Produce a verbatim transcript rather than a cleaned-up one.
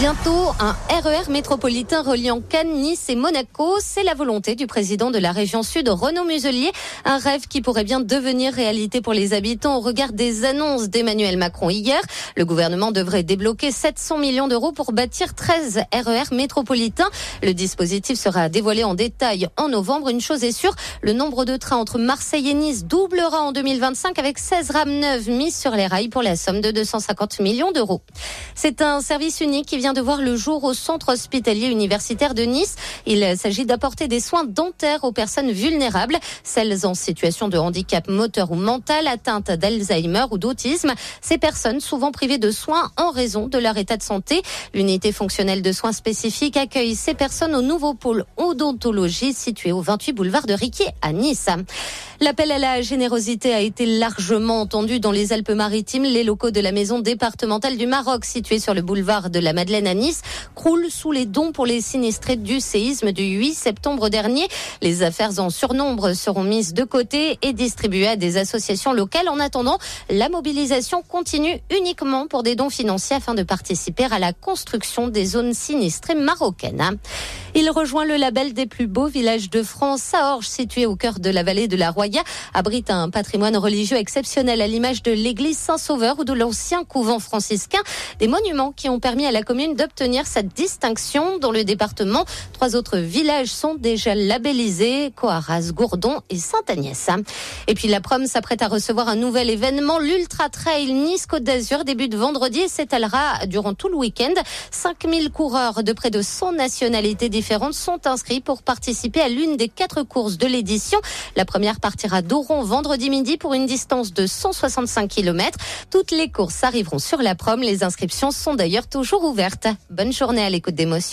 Bientôt, un R E R métropolitain reliant Cannes, Nice et Monaco. C'est la volonté du président de la région Sud, Renaud Muselier. Un rêve qui pourrait bien devenir réalité pour les habitants au regard des annonces d'Emmanuel Macron hier. Le gouvernement devrait débloquer sept cents millions d'euros pour bâtir treize R E R métropolitains. Le dispositif sera dévoilé en détail en novembre. Une chose est sûre, le nombre de trains entre Marseille et Nice doublera en deux mille vingt-cinq avec seize rames neuves mises sur les rails pour la somme de deux cent cinquante millions d'euros. C'est un service unique qui vient de voir le jour au centre hospitalier universitaire de Nice. Il s'agit d'apporter des soins dentaires aux personnes vulnérables, celles en situation de handicap moteur ou mental, atteintes d'Alzheimer ou d'autisme. Ces personnes souvent privées de soins en raison de leur état de santé. L'unité fonctionnelle de soins spécifiques accueille ces personnes au nouveau pôle odontologie situé au vingt-huit boulevard de Riquier à Nice. L'appel à la générosité a été largement entendu dans les Alpes-Maritimes. Les locaux de la maison départementale du Maroc située sur le boulevard de la Madeleine à Nice croule sous les dons pour les sinistrés du séisme du huit septembre dernier. Les affaires en surnombre seront mises de côté et distribuées à des associations locales. En attendant, la mobilisation continue uniquement pour des dons financiers afin de participer à la construction des zones sinistrées marocaines. Il rejoint le label des plus beaux villages de France. Orge, situé au cœur de la vallée de la Rois, abrite un patrimoine religieux exceptionnel à l'image de l'église Saint-Sauveur ou de l'ancien couvent franciscain. Des monuments qui ont permis à la commune d'obtenir cette distinction dans le département. Trois autres villages sont déjà labellisés, Coaraz, Gourdon et Saint-Agnès. Et puis la Prom s'apprête à recevoir un nouvel événement, l'Ultra Trail Nice-Côte d'Azur débute vendredi et s'étalera durant tout le week-end. cinq mille coureurs de près de cent nationalités différentes sont inscrits pour participer à l'une des quatre courses de l'édition. La première partira d'Oron vendredi midi pour une distance de cent soixante-cinq kilomètres. Toutes les courses arriveront sur la Prom. Les inscriptions sont d'ailleurs toujours ouvertes. Bonne journée à l'écoute d'émotion.